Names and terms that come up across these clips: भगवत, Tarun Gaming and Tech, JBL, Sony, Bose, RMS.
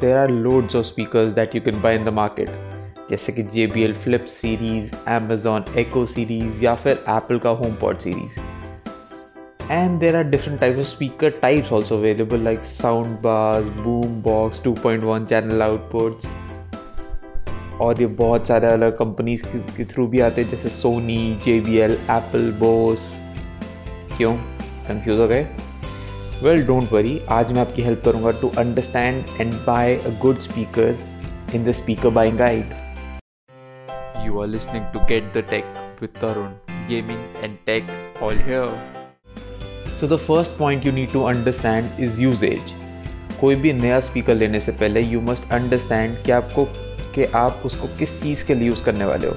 there are loads of speakers that you can buy in the market, जैसे कि JBL Flip series, Amazon Echo series या फिर Apple का HomePod series. And there are different types of speaker types also available like sound bars, boom box, 2.1 channel outputs. और ये बहुत सारे अलग कंपनीज के थ्रू भी आते हैं जैसे Sony, JBL, Apple, Bose. क्यों कंफ्यूज हो गए? वेल डोंट वरी, आज मैं आपकी हेल्प करूँगा to understand and buy a good speaker in the speaker buying guide. You are listening to Get the Tech with Tarun Gaming and Tech all here. So the first point you need to understand is usage. कोई भी नया speaker लेने से पहले you must understand कि आप उसको किस चीज़ के लिए यूज़ करने वाले हो.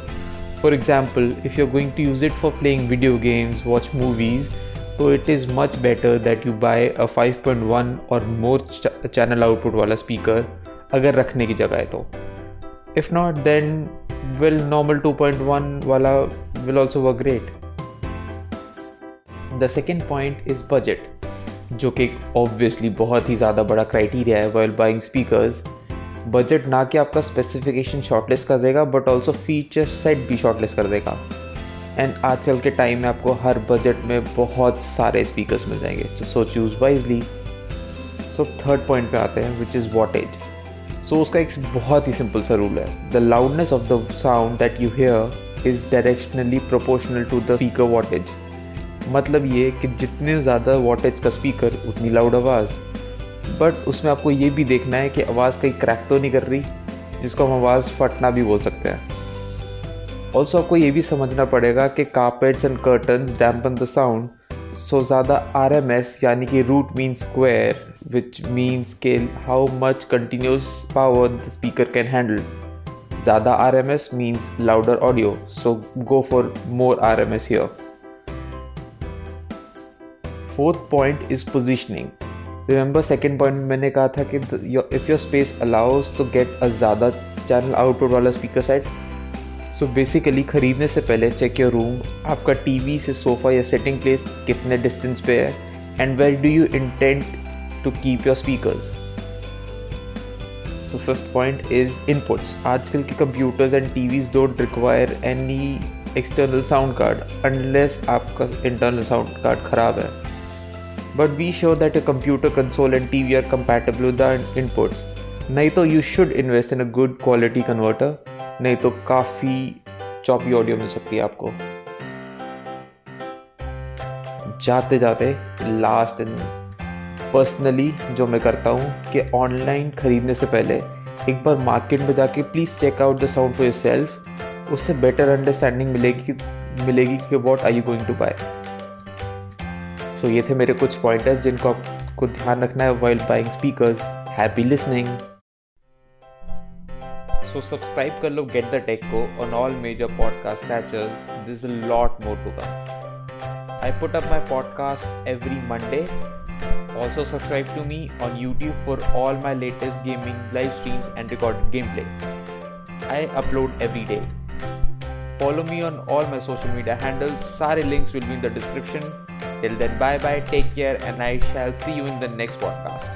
For example, if you're going to use it for playing video games, watch movies, तो it is much better that you buy a 5.1 or more channel output वाला स्पीकर अगर रखने की जगह है तो. If not, then well, normal 2.1 वाला will also work great. The second point is budget, जो कि obviously बहुत ही ज़्यादा बड़ा criteria है while buying speakers. बजट ना कि आपका स्पेसिफिकेशन शॉर्टलिस्ट कर देगा बट ऑल्सो फीचर सेट भी शॉर्टलिस्ट कर देगा. एंड आजकल के टाइम में आपको हर बजट में बहुत सारे स्पीकर्स मिल जाएंगे, so choose wisely. So third point पे आते हैं विच इज़ वॉटेज. सो उसका एक बहुत ही सिंपल सा रूल है, the loudness of the sound that you hear is directionally proportional to the speaker wattage. मतलब ये कि जितने ज़्यादा वॉटेज का स्पीकर उतनी लाउड आवाज़, बट उसमें आपको ये भी देखना है कि आवाज़ कहीं क्रैक तो नहीं कर रही, जिसको हम आवाज़ फटना भी बोल सकते हैं. ऑल्सो आपको ये भी समझना पड़ेगा कि carpets and curtains dampen the sound. So ज़्यादा RMS यानी कि root mean square, which mean scale how much continuous power the speaker can handle. ज़्यादा RMS means louder audio, so go for more RMS here. Fourth point is positioning. Remember second point में मैंने कहा था कि if your space allows तो get a ज़्यादा channel output वाला speaker set. So basically ख़रीदने से पहले चेक योर रूम, आपका टीवी से सोफ़ा या सेटिंग प्लेस कितने डिस्टेंस पे है and where do you intend to keep your speakers. So fifth point is inputs. आजकल के computers and TVs don't require any external sound card unless आपका internal sound card ख़राब है. But be sure that your computer console and TV are compatible with the inputs. नहीं तो you should invest in a good quality converter, नहीं तो काफ़ी choppy audio मिल सकती है आपको. जाते जाते लास्ट एंड पर्सनली जो मैं करता हूँ कि ऑनलाइन ख़रीदने से पहले एक बार मार्केट में जाके please check out the sound for yourself. उससे बेटर अंडरस्टैंडिंग मिलेगी कि what are you going to buy. तो ये थे मेरे कुछ पॉइंटर्स जिनको आपको ध्यान रखना है while buying speakers. Happy listening. So subscribe कर लो गेट द टेक को on all major podcast catchers. This is lot more to come. I put up my podcast every Monday. Also subscribe to me on YouTube for all my latest gaming live streams and recorded gameplay. I upload every day. Follow me on all my social media handles. Sare links will be in the description. Till then, bye bye, take care, and I shall see you in the next podcast.